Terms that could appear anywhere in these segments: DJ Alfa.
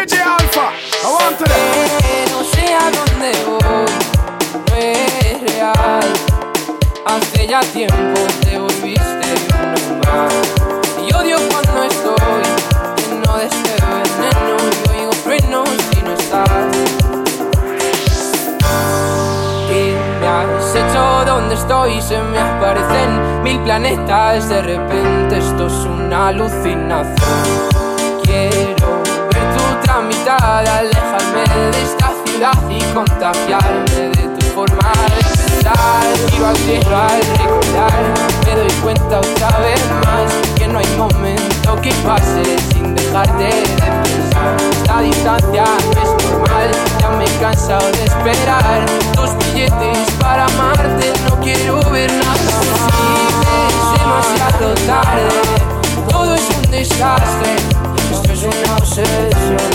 DJ Alfa, avanti. No sé a dónde voy, no es real. Hace ya tiempo te volviste normal. Y odio cuando estoy lleno de este veneno y oigo frenos si no estás. ¿Qué me has hecho? ¿Dónde estoy? Se me aparecen mil planetas. De repente esto es una alucinación. Quiero ver tu tramitada, alejarme de esta ciudad y contagiarme de tu forma de pensar. Vivo al cielo al recordar, me doy cuenta otra vez más que no hay momento que pase sin dejarte de pensar. Esta distancia no es normal, ya me he cansado de esperar tus billetes para amarte. No quiero ver nada más, es demasiado tarde, todo es un desastre. Esto es una obsesión.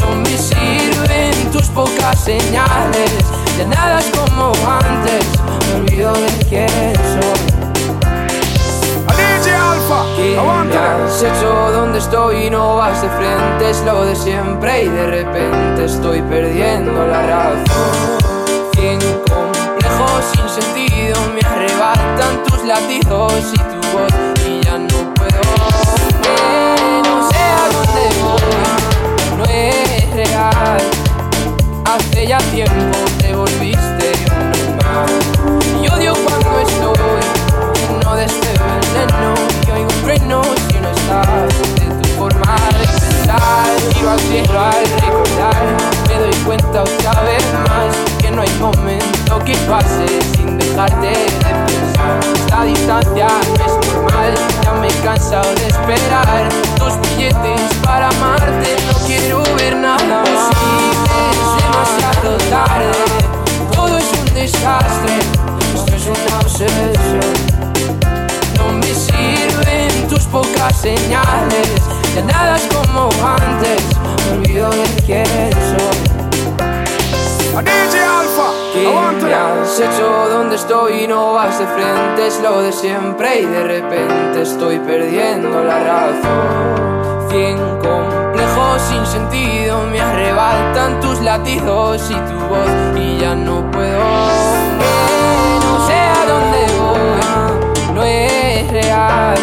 No me sirven tus pocas señales. Ya nada es como antes. Me olvido de quién soy. DJ Alfa, aguanta. ¿Qué has hecho? ¿Dónde estoy? No vas de frente, es lo de siempre. Y de repente estoy perdiendo la razón. 100 complejos sin sentido me arrebatan tus latidos y tu voz. Y ya no puedo. No es real. Hace ya tiempo te volviste normal. Y odio cuando estoy lleno de este veneno y oigo frenos si no estás. De tu forma de pensar, vivo al cielo al recordar. Me doy cuenta otra vez más que no hay momento que pase sin dejarte de pensar. Esta distancia no es normal, ya me he cansado de esperar tus billetes para amarte. No quiero ver nada más, es demasiado tarde, todo es un desastre. Esto es una obsesión. No me sirven tus pocas señales, ya nada es como antes. Me olvido de quién soy. DJ Alfa, ¿qué me has hecho? ¿Dónde estoy? No vas de frente, es lo de siempre. Y de repente estoy perdiendo la razón. 100 complejos sin sentido me arrebatan tus latidos y tu voz. Y ya no puedo ver, no sé a dónde voy, no es real.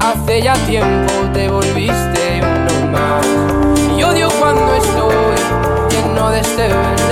Hace ya tiempo te volviste uno más. Y odio cuando estoy lleno de este veneno